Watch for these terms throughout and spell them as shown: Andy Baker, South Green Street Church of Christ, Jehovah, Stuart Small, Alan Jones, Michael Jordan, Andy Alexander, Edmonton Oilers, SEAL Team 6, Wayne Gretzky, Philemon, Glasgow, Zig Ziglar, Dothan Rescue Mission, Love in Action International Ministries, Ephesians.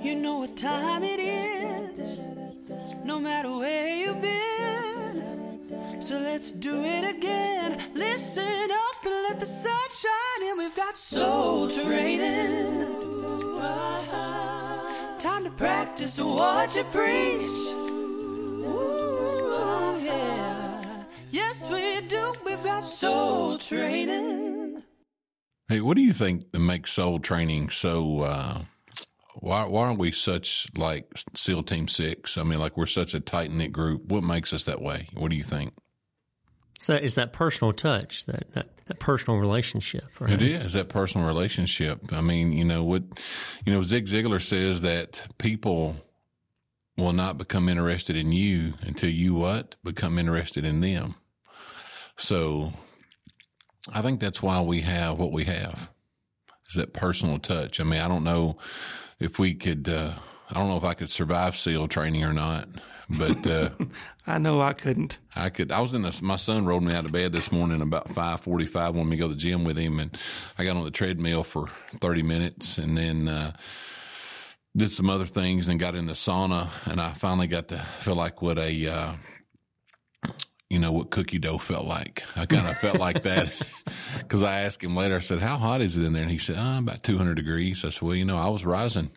You know what time it is, no matter where you've been. So let's do it again. Listen up and let the sun shine in. We've got soul training. Time to practice what you preach. Ooh, yeah. Yes, we do. We've got soul training. Hey, what do you think that makes soul training so... Why are we such like SEAL Team 6? I mean, like we're such a tight-knit group. What makes us that way? What do you think? So it's that personal touch, that personal relationship, right? It is that personal relationship. I mean, Zig Ziglar says that people will not become interested in you until you become interested in them. So I think that's why we have what we have. Is that personal touch. I mean, I don't know if we could, I don't know if I could survive SEAL training or not, but. I know I couldn't. I was my son rolled me out of bed this morning about 5:45 when we go to the gym with him, and I got on the treadmill for 30 minutes and then did some other things and got in the sauna, and I finally got to feel like what a, what cookie dough felt like. I kind of felt like that because I asked him later, I said, how hot is it in there? And he said, about 200 degrees. I said, well, I was rising.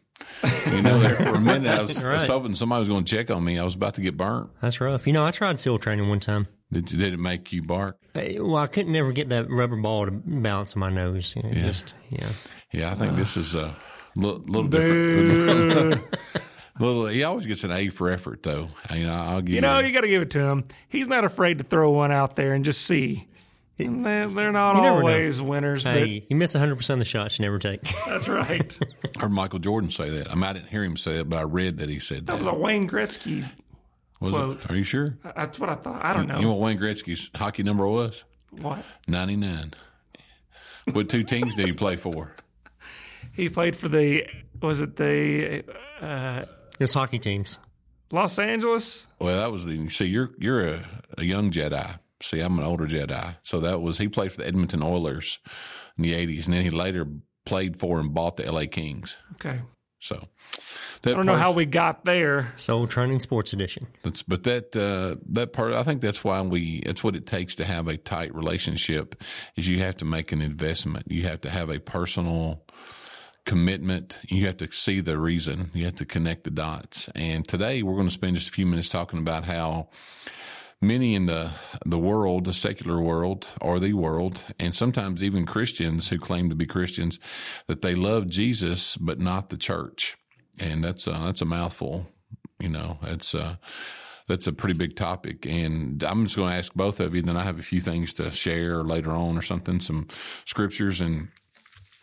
There for a minute, I was hoping somebody was going to check on me. I was about to get burnt. That's rough. I tried SEAL training one time. Did it make you bark? Well, I couldn't never get that rubber ball to bounce on my nose. Yeah. Yeah, I think this is a little different. He always gets an A for effort, though. I'll give you got to give it to him. He's not afraid to throw one out there and just see. And they're not always winners. Hey, but you miss 100% of the shots you never take. That's right. I heard Michael Jordan say that. I didn't hear him say it, but I read that he said that. That was a Wayne Gretzky quote. It? Are you sure? That's what I thought. I don't know. You know what Wayne Gretzky's hockey number was? What? 99. What two teams did he play for? He played for it's hockey teams. Los Angeles? Well, that was you're a young Jedi. See, I'm an older Jedi. So he played for the Edmonton Oilers in the 80s, and then he later played for and bought the LA Kings. Okay. So I don't know how we got there. Soul Training Sports Edition. But that part, I think that's why it's what it takes to have a tight relationship is you have to make an investment. You have to have a personal commitment. You have to see the reason. You have to connect the dots. And today we're going to spend just a few minutes talking about how many in the world, the secular world or the world, and sometimes even Christians who claim to be Christians, that they love Jesus but not the church. And that's a mouthful. That's a pretty big topic, and I'm just going to ask both of you. Then I have a few things to share later on or something, some scriptures and.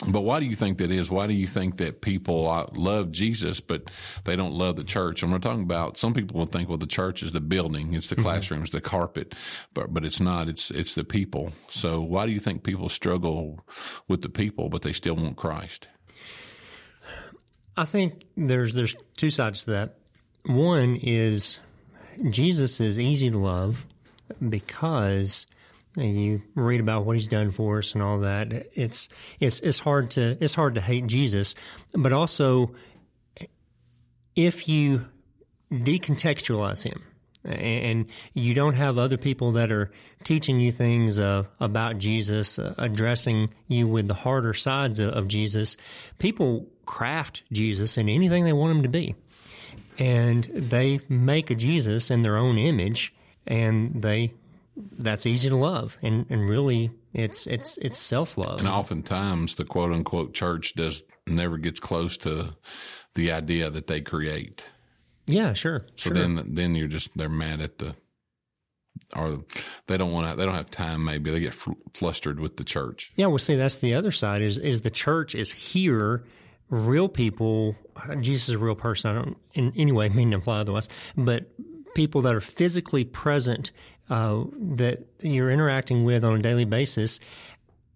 But why do you think that is? Why do you think that people love Jesus, but they don't love the church? And we're talking about, some people will think, well, the church is the building, it's the classrooms, the carpet, but it's not, it's the people. So why do you think people struggle with the people, but they still want Christ? I think there's two sides to that. One is Jesus is easy to love because... and you read about what he's done for us and all that. It's hard to hate Jesus, but also if you decontextualize him and you don't have other people that are teaching you things about Jesus, addressing you with the harder sides of Jesus, people craft Jesus in anything they want him to be, and they make a Jesus in their own image, and that's easy to love, and really, it's self-love. And oftentimes, the quote-unquote church never gets close to the idea that they create. Yeah, sure. So then you're just they're mad at or they don't have time. Maybe they get flustered with the church. Yeah, well, see, that's the other side is the church is here. Real people, Jesus is a real person. I don't in any way mean to imply otherwise, but people that are physically present. That you're interacting with on a daily basis,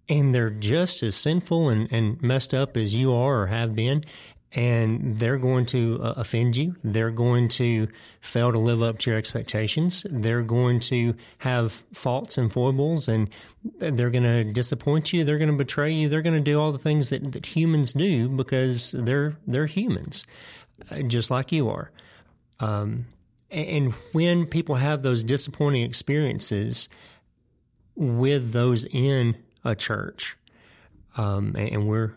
and they're just as sinful and messed up as you are or have been, and they're going to offend you. They're going to fail to live up to your expectations. They're going to have faults and foibles, and they're going to disappoint you. They're going to betray you. They're going to do all the things that humans do because they're humans. just like you are. And when people have those disappointing experiences with those in a church, and we're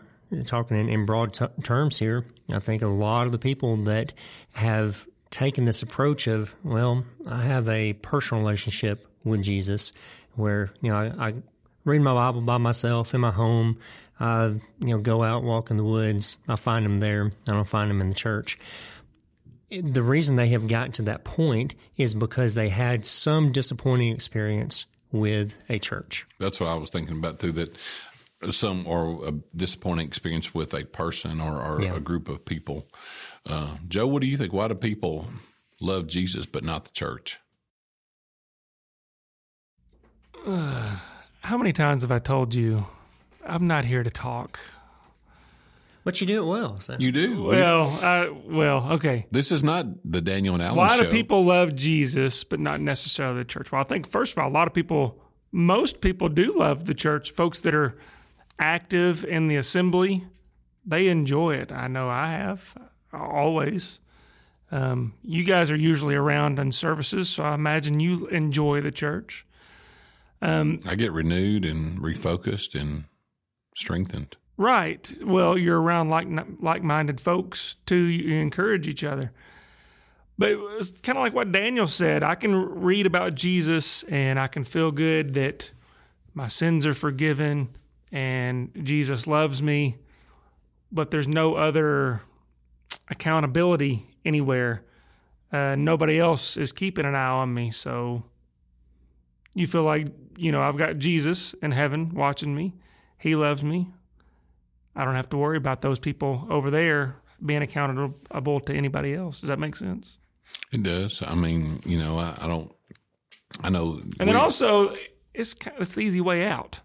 talking in broad terms here, I think a lot of the people that have taken this approach of, well, I have a personal relationship with Jesus where, you know, I read my Bible by myself in my home. I, go out, walk in the woods. I find him there. I don't find him in the church. The reason they have gotten to that point is because they had some disappointing experience with a church. That's what I was thinking about too, that some are a disappointing experience with a person or yeah, a group of people. Joe, what do you think? Why do people love Jesus but not the church? How many times have I told you, I'm not here to talk? But you do it well. So. You do. Well, okay. This is not the Daniel and Alan show. Why do people love Jesus but not necessarily the church? Well, I think, first of all, most people do love the church. Folks that are active in the assembly, they enjoy it. I know I have, always. You guys are usually around in services, so I imagine you enjoy the church. I get renewed and refocused and strengthened. Right. Well, you're around like-minded folks, too. You encourage each other. But it's kind of like what Daniel said. I can read about Jesus, and I can feel good that my sins are forgiven, and Jesus loves me, but there's no other accountability anywhere. Nobody else is keeping an eye on me, so you feel like, I've got Jesus in heaven watching me. He loves me. I don't have to worry about those people over there being accountable to anybody else. Does that make sense? It does. I mean, I know. And then also, it's the easy way out.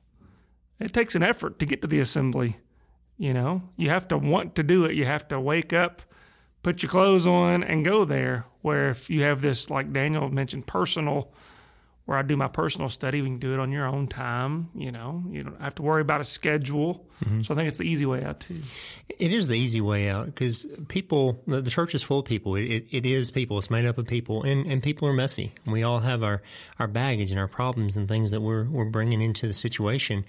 It takes an effort to get to the assembly. You have to want to do it. You have to wake up, put your clothes on, and go there. Where if you have this, like Daniel mentioned, personal, where I do my personal study, we can do it on your own time. You don't have to worry about a schedule. Mm-hmm. So I think it's the easy way out too. It is the easy way out because the church is full of people. It is people. It's made up of people, and people are messy. We all have our baggage and our problems and things that we're bringing into the situation.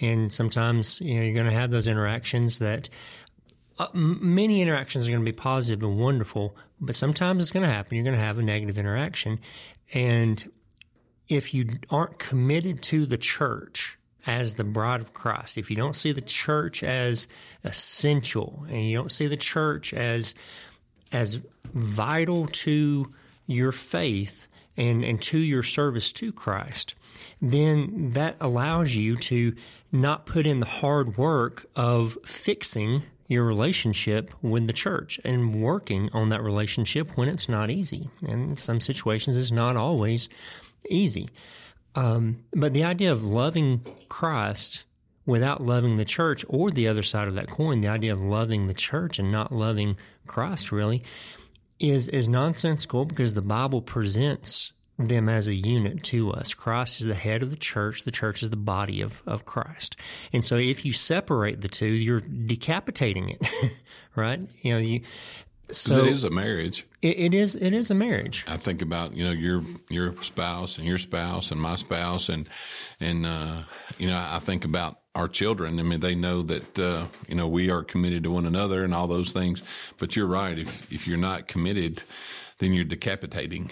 And sometimes you're going to have those interactions that many interactions are going to be positive and wonderful, but sometimes it's going to happen. You're going to have a negative interaction, and if you aren't committed to the church as the bride of Christ, if you don't see the church as essential and you don't see the church as vital to your faith and to your service to Christ, then that allows you to not put in the hard work of fixing your relationship with the church and working on that relationship when it's not easy. And in some situations, it's not always easy. But the idea of loving Christ without loving the church, or the other side of that coin, the idea of loving the church and not loving Christ really is nonsensical, because the Bible presents them as a unit to us. Christ is the head of the church. The church is the body of Christ. And so if you separate the two, you're decapitating it, right? So it is a marriage. It is a marriage. I think about your spouse and your spouse and my spouse and I think about our children. I mean, they know that we are committed to one another and all those things. But you're right. If you're not committed, then you're decapitating.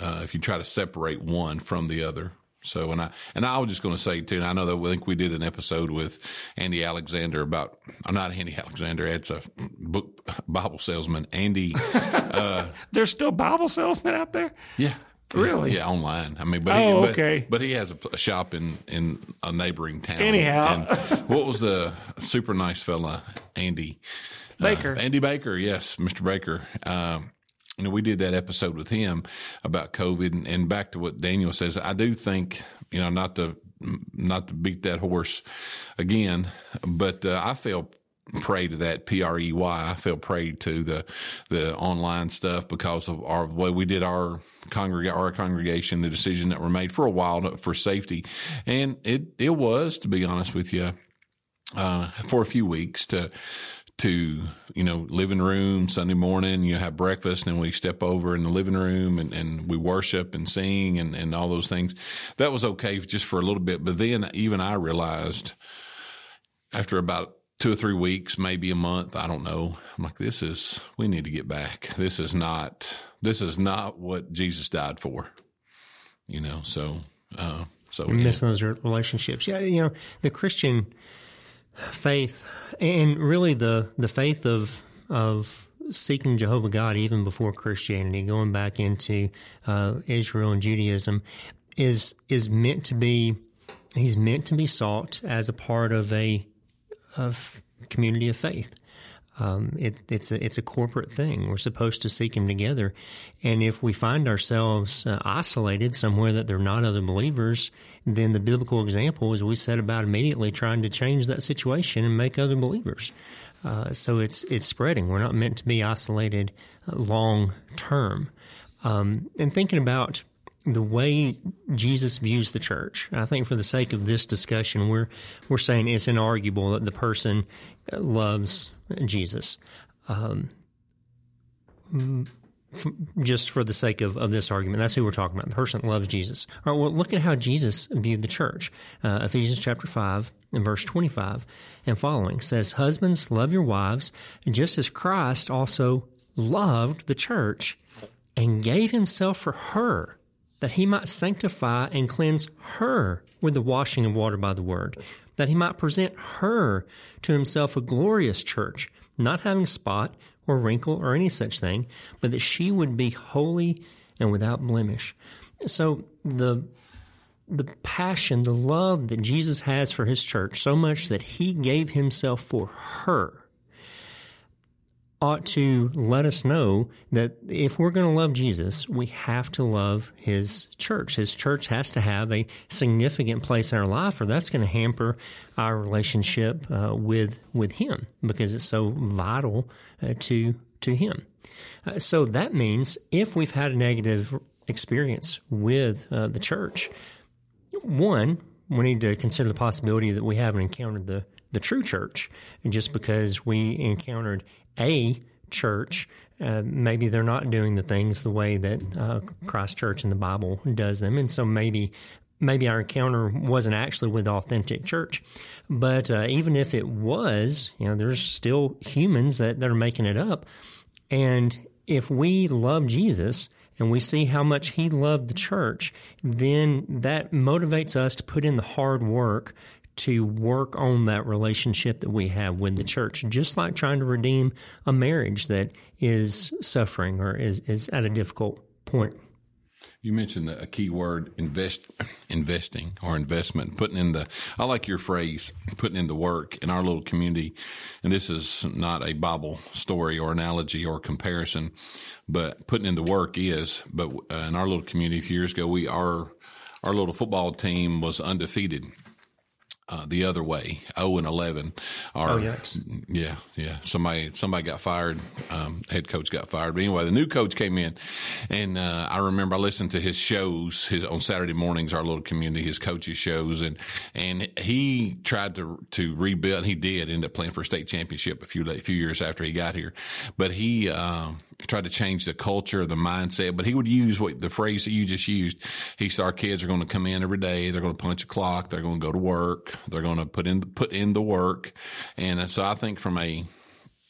If you try to separate one from the other. So and I was just going to say too, and I know that I think we did an episode with Andy Alexander about, not Andy Alexander, it's a book Bible salesman, Andy. There's still Bible salesmen out there? Yeah. Really? Yeah, online. I mean, okay. But he has a shop in a neighboring town. Anyhow, and what was the super nice fella, Andy Baker? Andy Baker, yes, Mr. Baker. We did that episode with him about COVID, and back to what Daniel says. I do think, not to beat that horse again, but I fell prey to that PREY. I fell prey to the online stuff because of our way we did our congregation, the decision that were made for a while for safety, and it was, to be honest with you, for a few weeks to to, you know, living room, Sunday morning, you have breakfast, and we step over in the living room and we worship and sing and all those things. That was okay just for a little bit. But then even I realized after about 2 or 3 weeks, maybe a month, I don't know, I'm like, we need to get back. This is not what Jesus died for, you know, so you're missing those relationships. Yeah, you know, the Christian faith, and really the faith of seeking Jehovah God even before Christianity, going back into Israel and Judaism, is meant to be. He's meant to be sought as a part of a community of faith. It's a corporate thing. We're supposed to seek Him together, and if we find ourselves isolated somewhere that there are not other believers, then the biblical example is we set about immediately trying to change that situation and make other believers. So it's spreading. We're not meant to be isolated long term. And thinking about the way Jesus views the church, I think for the sake of this discussion, we're saying it's inarguable that the person loves Jesus. Just for the sake of this argument, that's who we're talking about, the person that loves Jesus. All right, well, look at how Jesus viewed the church. Ephesians chapter 5 and verse 25 and following says, "Husbands, love your wives, just as Christ also loved the church and gave Himself for her, that He might sanctify and cleanse her with the washing of water by the word, that He might present her to Himself a glorious church, not having spot or wrinkle or any such thing, but that she would be holy and without blemish." So the passion, the love that Jesus has for His church, so much that He gave Himself for her, ought to let us know that if we're going to love Jesus, we have to love His church. His church has to have a significant place in our life, or that's going to hamper our relationship with Him, because it's so vital to Him. So that means if we've had a negative experience with the church, one, we need to consider the possibility that we haven't encountered the true church. And just because we encountered a church, maybe they're not doing the things the way that Christ Church in the Bible does them. And so maybe our encounter wasn't actually with the authentic church. But even if it was, you know, there's still humans that are making it up. And if we love Jesus and we see how much He loved the church, then that motivates us to put in the hard work to work on that relationship that we have with the church, just like trying to redeem a marriage that is suffering or is at a difficult point. You mentioned a key word, investing or investment, putting in I like your phrase, putting in the work in our little community. And this is not a Bible story or analogy or comparison, but putting in the work is, but in our little community a few years ago, our little football team was undefeated. The other way, 0-11. Yeah. Somebody got fired. Head coach got fired. But anyway, the new coach came in, and I remember I listened to his shows on Saturday mornings, our little community, his coaches' shows, and he tried to rebuild. And he did end up playing for a state championship a few years after he got here, but he tried to change the culture, the mindset. But he would use the phrase that you just used. He said, "Our kids are going to come in every day. They're going to punch a clock. They're going to go to work. They're going to put in the work." And so I think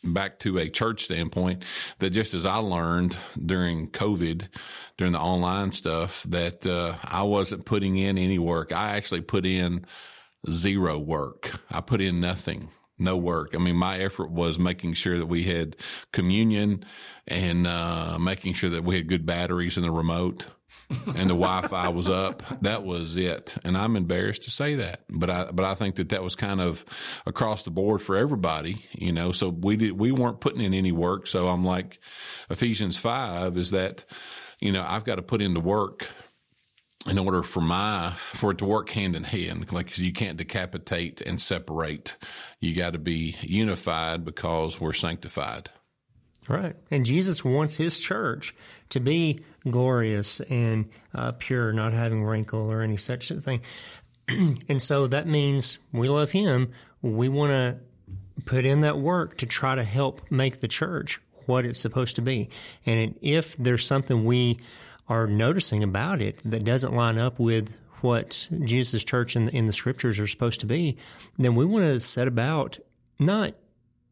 back to a church standpoint, that just as I learned during COVID, during the online stuff, that I wasn't putting in any work. I actually put in zero work. I put in nothing. No work. I mean, my effort was making sure that we had communion and making sure that we had good batteries in the remote. And the Wi-Fi was up. That was it. And I'm embarrassed to say that, but I think that was kind of across the board for everybody, you know. So we weren't putting in any work. So I'm like, Ephesians 5 is that, you know, I've got to put in the work in order for it to work hand in hand. Like, you can't decapitate and separate. You got to be unified because we're sanctified. Right. And Jesus wants His church to be glorious and pure, not having wrinkle or any such thing. And so that means we love Him. We want to put in that work to try to help make the church what it's supposed to be. And if there's something we are noticing about it that doesn't line up with what Jesus' church in the scriptures are supposed to be, then we want to set about not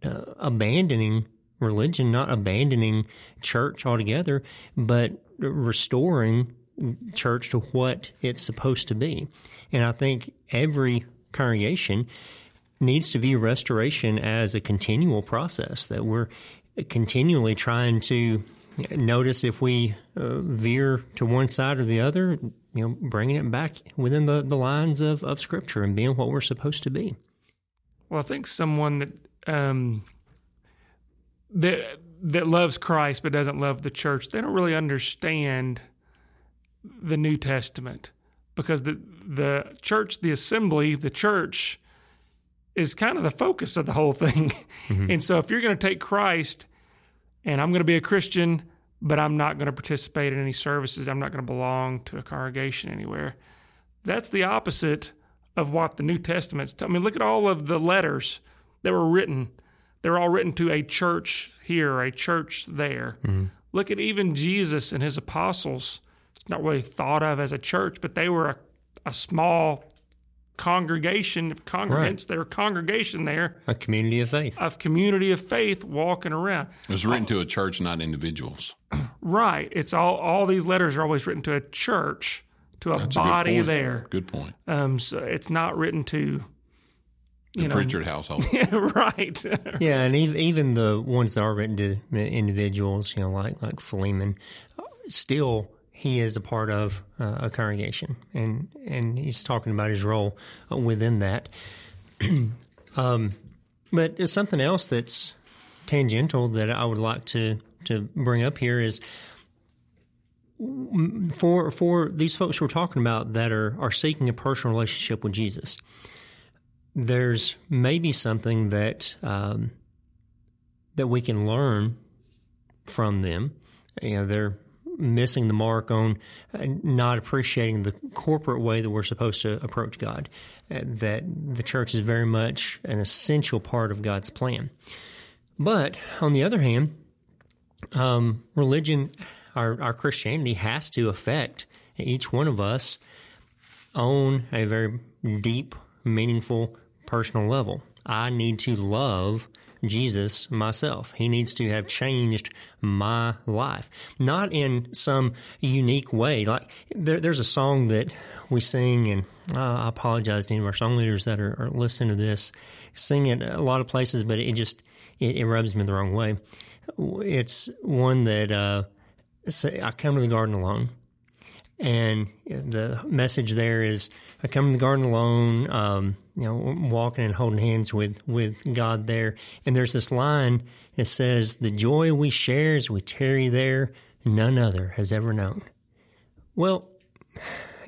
abandoning religion, not abandoning church altogether, but restoring church to what it's supposed to be. And I think every congregation needs to view restoration as a continual process, that we're continually trying to notice if we veer to one side or the other, bringing it back within the lines of Scripture and being what we're supposed to be. Well, I think someone that loves Christ but doesn't love the church, they don't really understand the New Testament, because the church, the assembly, the church is kind of the focus of the whole thing. Mm-hmm. And so if you're going to take Christ and I'm going to be a Christian, but I'm not going to participate in any services, I'm not going to belong to a congregation anywhere, that's the opposite of what the New Testament's telling. I mean, look at all of the letters that were written. They're all written to a church here, a church there. Mm-hmm. Look at even Jesus and his apostles. It's not really thought of as a church, but they were a small congregation of congregants. Right. They were a congregation there. A community of faith. A community of faith walking around. It was written to a church, not individuals. Right. It's all these letters are always written to a church, to a That's body a good there. Good point. So it's not written to... The Pritchard household. Yeah, right. Yeah, and even the ones that are written to individuals, like Philemon, still he is a part of a congregation, and he's talking about his role within that. But there's something else that's tangential that I would like to bring up here is for these folks we're talking about that are seeking a personal relationship with Jesus, there's maybe something that that we can learn from them. They're missing the mark on not appreciating the corporate way that we're supposed to approach God, that the church is very much an essential part of God's plan. But on the other hand, religion, our Christianity has to affect each one of us on a very deep, meaningful, personal level. I need to love Jesus myself. He needs to have changed my life, not in some unique way. Like there's a song that we sing, and I apologize to any of our song leaders that are listening to this, sing it a lot of places, but it just it rubs me the wrong way. It's one that I come to the garden alone. And the message there is, I come to the garden alone, walking and holding hands with God there. And there's this line that says, "The joy we share as we tarry there, none other has ever known." Well,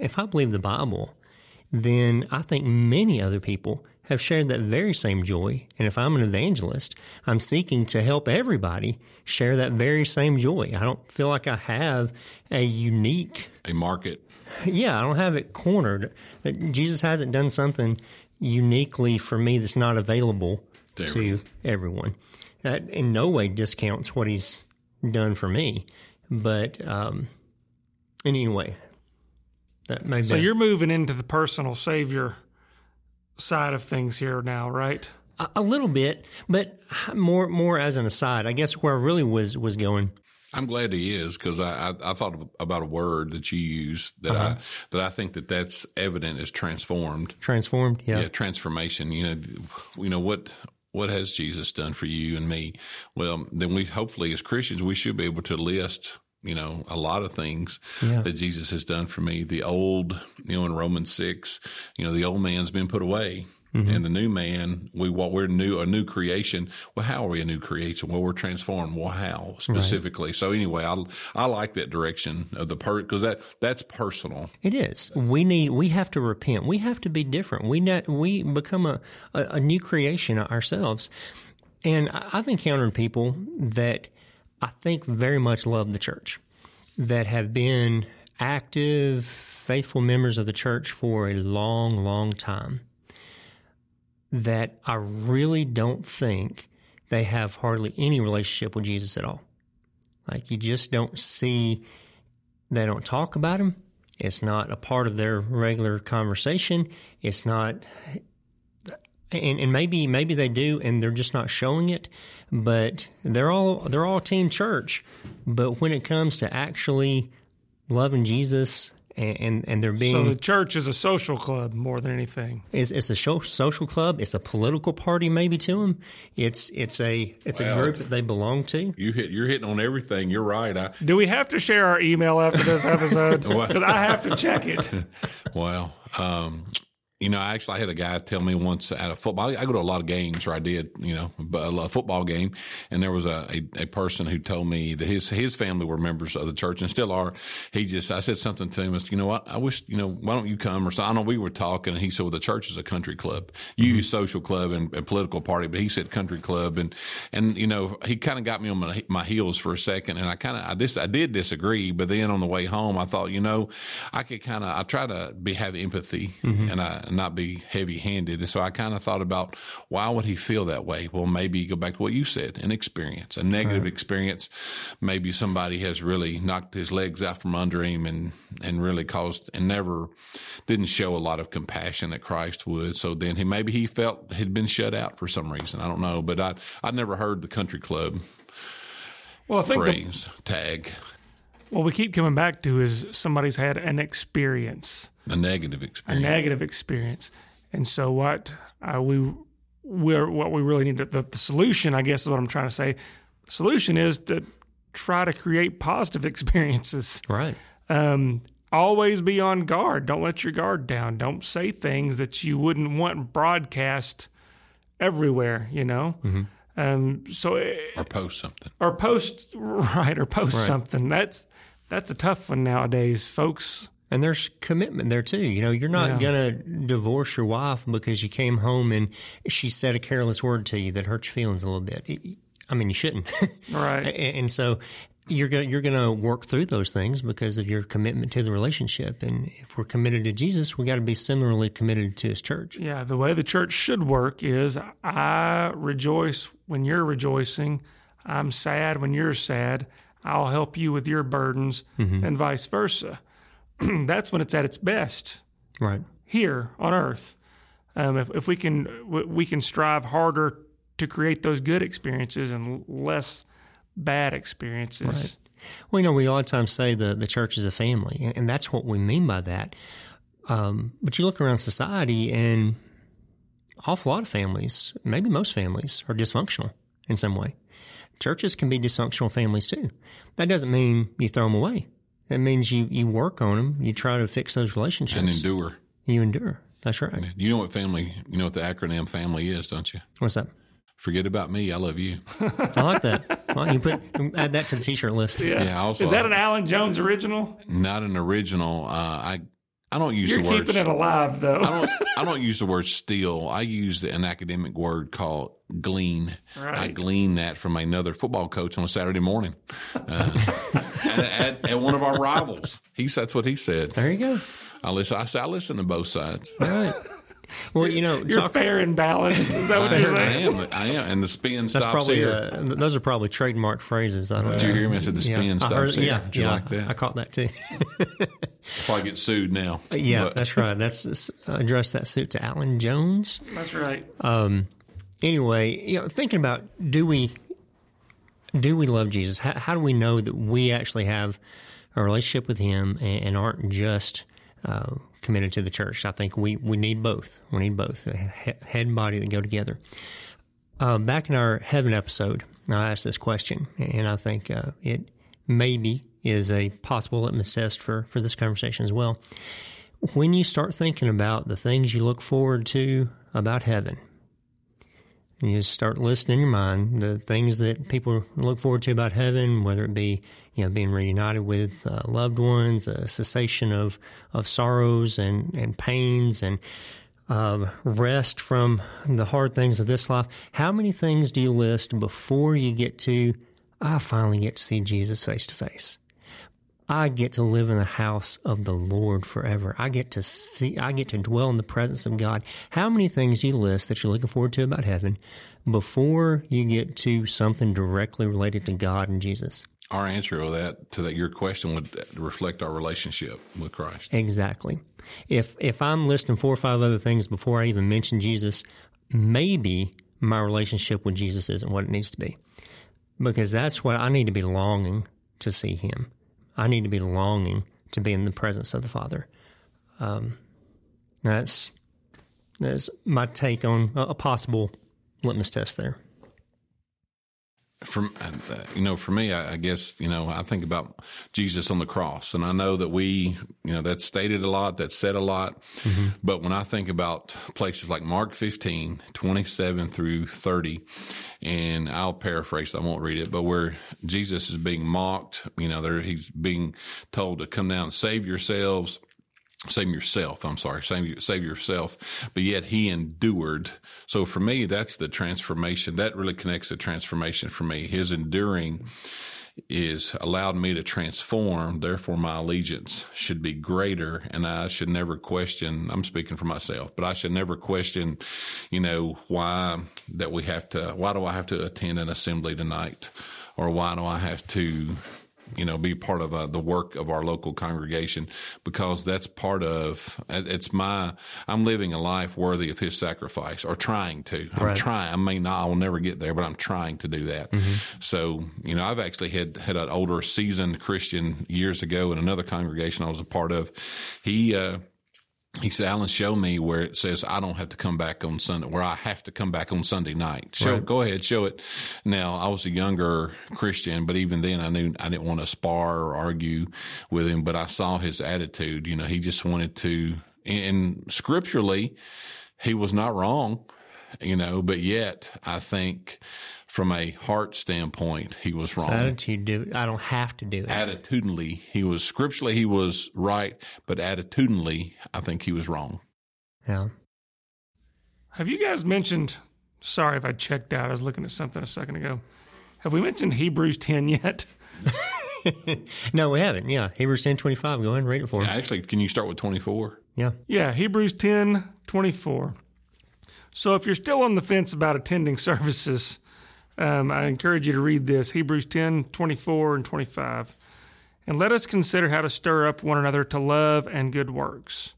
if I believe the Bible, then I think many other people have shared that very same joy. And if I'm an evangelist, I'm seeking to help everybody share that very same joy. I don't feel like I have a market. Yeah, I don't have it cornered. Jesus hasn't done something uniquely for me that's not available to everyone. That in no way discounts what he's done for me. But anyway, that may be. So you're moving into the personal savior side of things here now, right? A little bit, but more as an aside. I guess where I really was going. I'm glad he is, because I thought about a word that you used that I think that's evident is transformed. Transformed, yeah. Yeah, transformation. You know what has Jesus done for you and me? Well, then we hopefully as Christians we should be able to list a lot of things that Jesus has done for me. The old, in Romans 6, the old man's been put away. Mm-hmm. And the new man, we're new, a new creation. Well, how are we a new creation? Well, we're transformed. Well, how specifically? Right. So anyway, I like that direction of the because that's personal. It is. We have to repent. We have to be different. We become a new creation ourselves. And I've encountered people that I think very much love the church, that have been active, faithful members of the church for a long, long time. that I really don't think they have hardly any relationship with Jesus at all. Like, you just don't see, they don't talk about him. It's not a part of their regular conversation. It's not, and maybe they do, and they're just not showing it. But they're all team church. But when it comes to actually loving Jesus, and they're being, so the church is a social club more than anything. It's a social club. It's a political party maybe to them. It's a group that they belong to. You're hitting on everything. You're right. Do we have to share our email after this episode? Because I have to check it. Wow. I had a guy tell me once at a football. I go to a lot of games, or I did, a football game, and there was a person who told me that his family were members of the church and still are. I said something to him. I said, you know what? I wish, why don't you come? Or so I know we were talking, and he said, well, the church is a country club. You use social club and political party, but he said country club, and he kind of got me on my heels for a second, and I did disagree, but then on the way home, I thought, I could I try to have empathy, and not be heavy-handed. And so I kind of thought about, why would he feel that way? Well, maybe go back to what you said, an experience, a negative experience. Maybe somebody has really knocked his legs out from under him and really caused and never didn't show a lot of compassion that Christ would. So then he felt he'd been shut out for some reason. I don't know, but I never heard the country club phrase, tag. What we keep coming back to is somebody's had an experience. A negative experience. And so what we really need, the solution, I guess is what I'm trying to say. The solution is to try to create positive experiences. Right. Always be on guard. Don't let your guard down. Don't say things that you wouldn't want broadcast everywhere, or post something. Or post something. That's a tough one nowadays, folks. And there's commitment there, too. You're not going to divorce your wife because you came home and she said a careless word to you that hurt your feelings a little bit. You shouldn't. Right. And so you're going to work through those things because of your commitment to the relationship. And if we're committed to Jesus, we got to be similarly committed to his church. Yeah, the way the church should work is I rejoice when you're rejoicing. I'm sad when you're sad. I'll help you with your burdens and vice versa. That's when it's at its best, right? Here on Earth, if we can strive harder to create those good experiences and less bad experiences. Right. Well, we all the time say the church is a family, and that's what we mean by that. But you look around society, and an awful lot of families, maybe most families, are dysfunctional in some way. Churches can be dysfunctional families too. That doesn't mean you throw them away. That means you work on them. You try to fix those relationships. And endure. You endure. That's right. You know what family, the acronym family is, don't you? What's that? Forget about me. I love you. I like that. Well, add that to the T-shirt list. Yeah. Also, is that an Alan Jones original? Not an original. I don't use the word. You're keeping it alive, though. I don't use the word steal. I use an academic word called glean. Right. I glean that from another football coach on a Saturday morning at one of our rivals. That's what he said. There you go. I listen to both sides. All right. Well, you're fair and balanced. Is that what you're saying? I am. And the spin stops here. Those are probably trademark phrases. I don't know. Did you hear me? I said the spin stops here. Yeah, did you like that? I caught that too. Probably get sued now. Yeah, but. That's right. That's address that suit to Alan Jones. That's right. Anyway, thinking about do we love Jesus? How do we know that we actually have a relationship with him and aren't just committed to the church? I think we need both. We need both, head and body that go together. Back in our heaven episode, I asked this question, and I think it maybe is a possible litmus test for this conversation as well. When you start thinking about the things you look forward to about heaven, and you start listing in your mind the things that people look forward to about heaven, whether it be being reunited with loved ones, a cessation of sorrows and pains, and rest from the hard things of this life. How many things do you list before you get to, I finally get to see Jesus face to face? I get to live in the house of the Lord forever. I get to dwell in the presence of God. How many things you list that you're looking forward to about heaven before you get to something directly related to God and Jesus? Our answer to your question would reflect our relationship with Christ. Exactly. If I'm listing 4 or 5 other things before I even mention Jesus, maybe my relationship with Jesus isn't what it needs to be, because that's what I need to be longing to see him. I need to be longing to be in the presence of the Father. That's my take on a possible litmus test there. For me, I guess, I think about Jesus on the cross, and I know that that's stated a lot, that's said a lot. Mm-hmm. But when I think about places like Mark 15, 27 through 30, and I'll paraphrase, I won't read it, but where Jesus is being mocked, he's being told to come down and save yourself, but yet he endured. So for me, that's the transformation. That really connects the transformation for me. His enduring is allowed me to transform, therefore my allegiance should be greater, and I should never question, I'm speaking for myself, but I should never question, why do I have to attend an assembly tonight, or why do I have to be part of the work of our local congregation, because that's part of, I'm living a life worthy of his sacrifice, or trying to. Right. I'm trying. I will never get there, but I'm trying to do that. Mm-hmm. So, I've actually had an older seasoned Christian years ago in another congregation I was a part of. He said, Alan, show me where it says I have to come back on Sunday night. Go ahead, show it. Now, I was a younger Christian, but even then I knew I didn't want to spar or argue with him, but I saw his attitude. He just wanted to, and scripturally, he was not wrong, but yet I think from a heart standpoint, he was wrong. I don't have to do it. Attitudinally, scripturally, he was right, but attitudinally, I think he was wrong. Yeah. Have you guys mentioned, sorry if I checked out, I was looking at something a second ago. Have we mentioned Hebrews 10 yet? No, we haven't. Yeah. Hebrews 10:25. Go ahead and read it for me. Actually, can you start with 24? Yeah. Yeah. Hebrews 10:24. So if you're still on the fence about attending services, I encourage you to read this, Hebrews 10:24 and 25. And let us consider how to stir up one another to love and good works,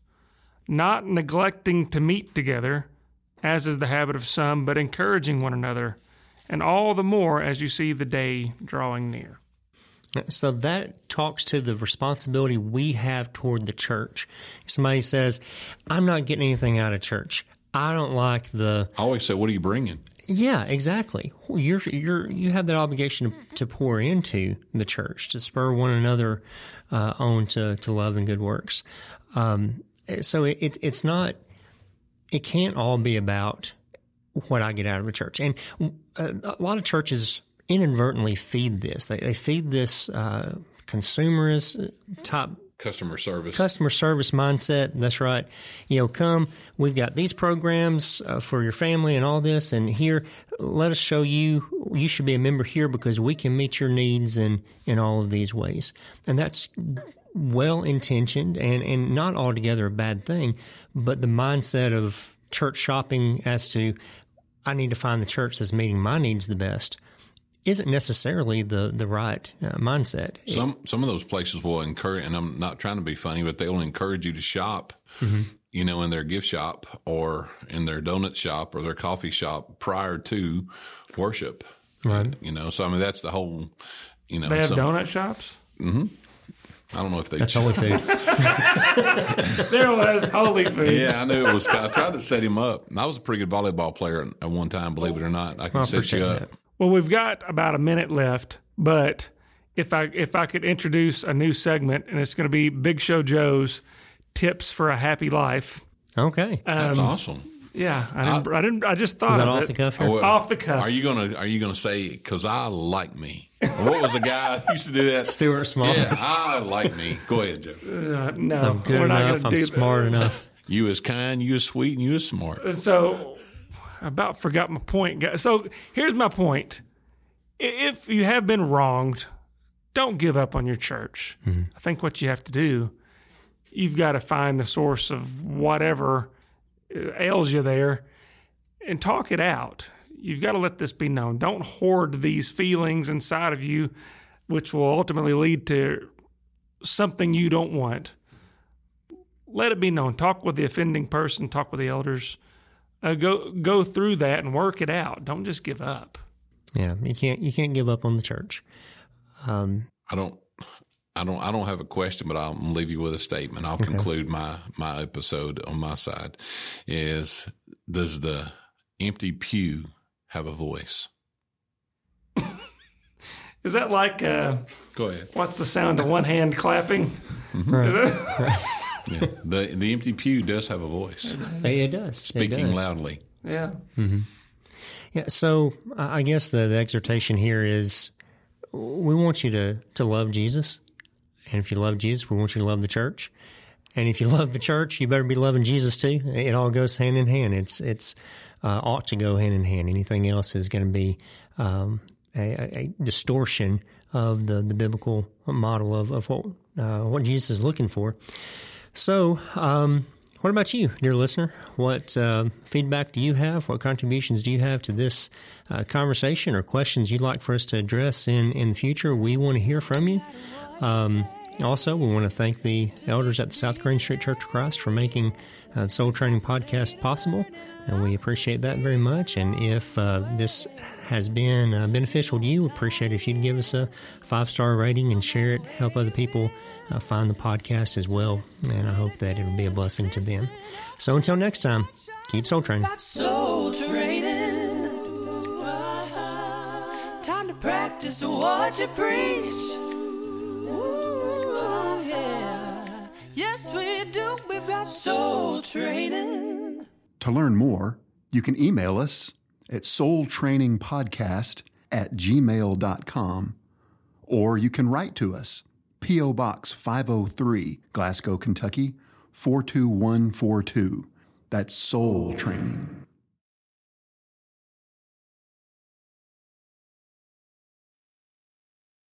not neglecting to meet together, as is the habit of some, but encouraging one another, and all the more as you see the day drawing near. So that talks to the responsibility we have toward the church. Somebody says, I'm not getting anything out of church. I don't like the... I always say, what are you bringing? Yeah, exactly. You have that obligation to pour into the church, to spur one another on to love and good works. So it's not. It can't all be about what I get out of the church, and a lot of churches inadvertently feed this. They feed this consumerist type. Customer service mindset. That's right. Come, we've got these programs for your family and all this, and here, let us show you should be a member here because we can meet your needs in all of these ways. And that's well-intentioned and not altogether a bad thing, but the mindset of church shopping as to, I need to find the church that's meeting my needs the best, isn't necessarily the right mindset. Some of those places will encourage, and I'm not trying to be funny, but they will encourage you to shop, mm-hmm. In their gift shop or in their donut shop or their coffee shop prior to worship. Right. So that's the whole, They have donut shops? Mm-hmm. I don't know if they... That's holy food. There was holy food. Yeah, I knew it was... I tried to set him up. I was a pretty good volleyball player at one time, believe it or not. I can set you up. That. Well, we've got about a minute left, but if I could introduce a new segment, and it's going to be Big Show Joe's Tips for a Happy Life. Okay, that's awesome. Yeah, I just thought of it. Is that off the cuff? Oh, off the cuff. Are you gonna say because I like me? What was the guy who used to do that? Stuart Small. Yeah, I like me. Go ahead, Joe. No, I'm good we're enough. Not I'm smart that. Enough. You is kind. You is sweet. And you is smart. So. I about forgot my point. So here's my point. If you have been wronged, don't give up on your church. Mm-hmm. I think what you have to do, you've got to find the source of whatever ails you there and talk it out. You've got to let this be known. Don't hoard these feelings inside of you, which will ultimately lead to something you don't want. Let it be known. Talk with the offending person. Talk with the elders. Go through that and work it out. Don't just give up. Yeah, you can't give up on the church. I don't have a question, but I'll leave you with a statement. I'll conclude my episode on my side. Is, does the empty pew have a voice? Is that like go ahead? What's the sound of one hand clapping? Right. Yeah. The empty pew does have a voice. It does. Speaking loudly. Yeah. Mm-hmm. Yeah. So I guess the exhortation here is we want you to love Jesus. And if you love Jesus, we want you to love the church. And if you love the church, you better be loving Jesus too. It all goes hand in hand. It's ought to go hand in hand. Anything else is going to be a distortion of the biblical model of what Jesus is looking for. So, what about you, dear listener? What feedback do you have? What contributions do you have to this conversation, or questions you'd like for us to address in the future? We want to hear from you. Also, we want to thank the elders at the South Green Street Church of Christ for making the Soul Training Podcast possible, and we appreciate that very much. And if this has been beneficial to you, we appreciate it if you'd give us a 5-star rating and share it, help other people find the podcast as well, and I hope that it'll be a blessing to them. So until next time, keep soul training. Soul training. Time to practice what you preach. Ooh, yeah. Yes, we do. We've got soul training. To learn more, you can email us at soultrainingpodcast@gmail.com, or you can write to us. P.O. Box 503, Glasgow, Kentucky, 42142. That's Soul Training.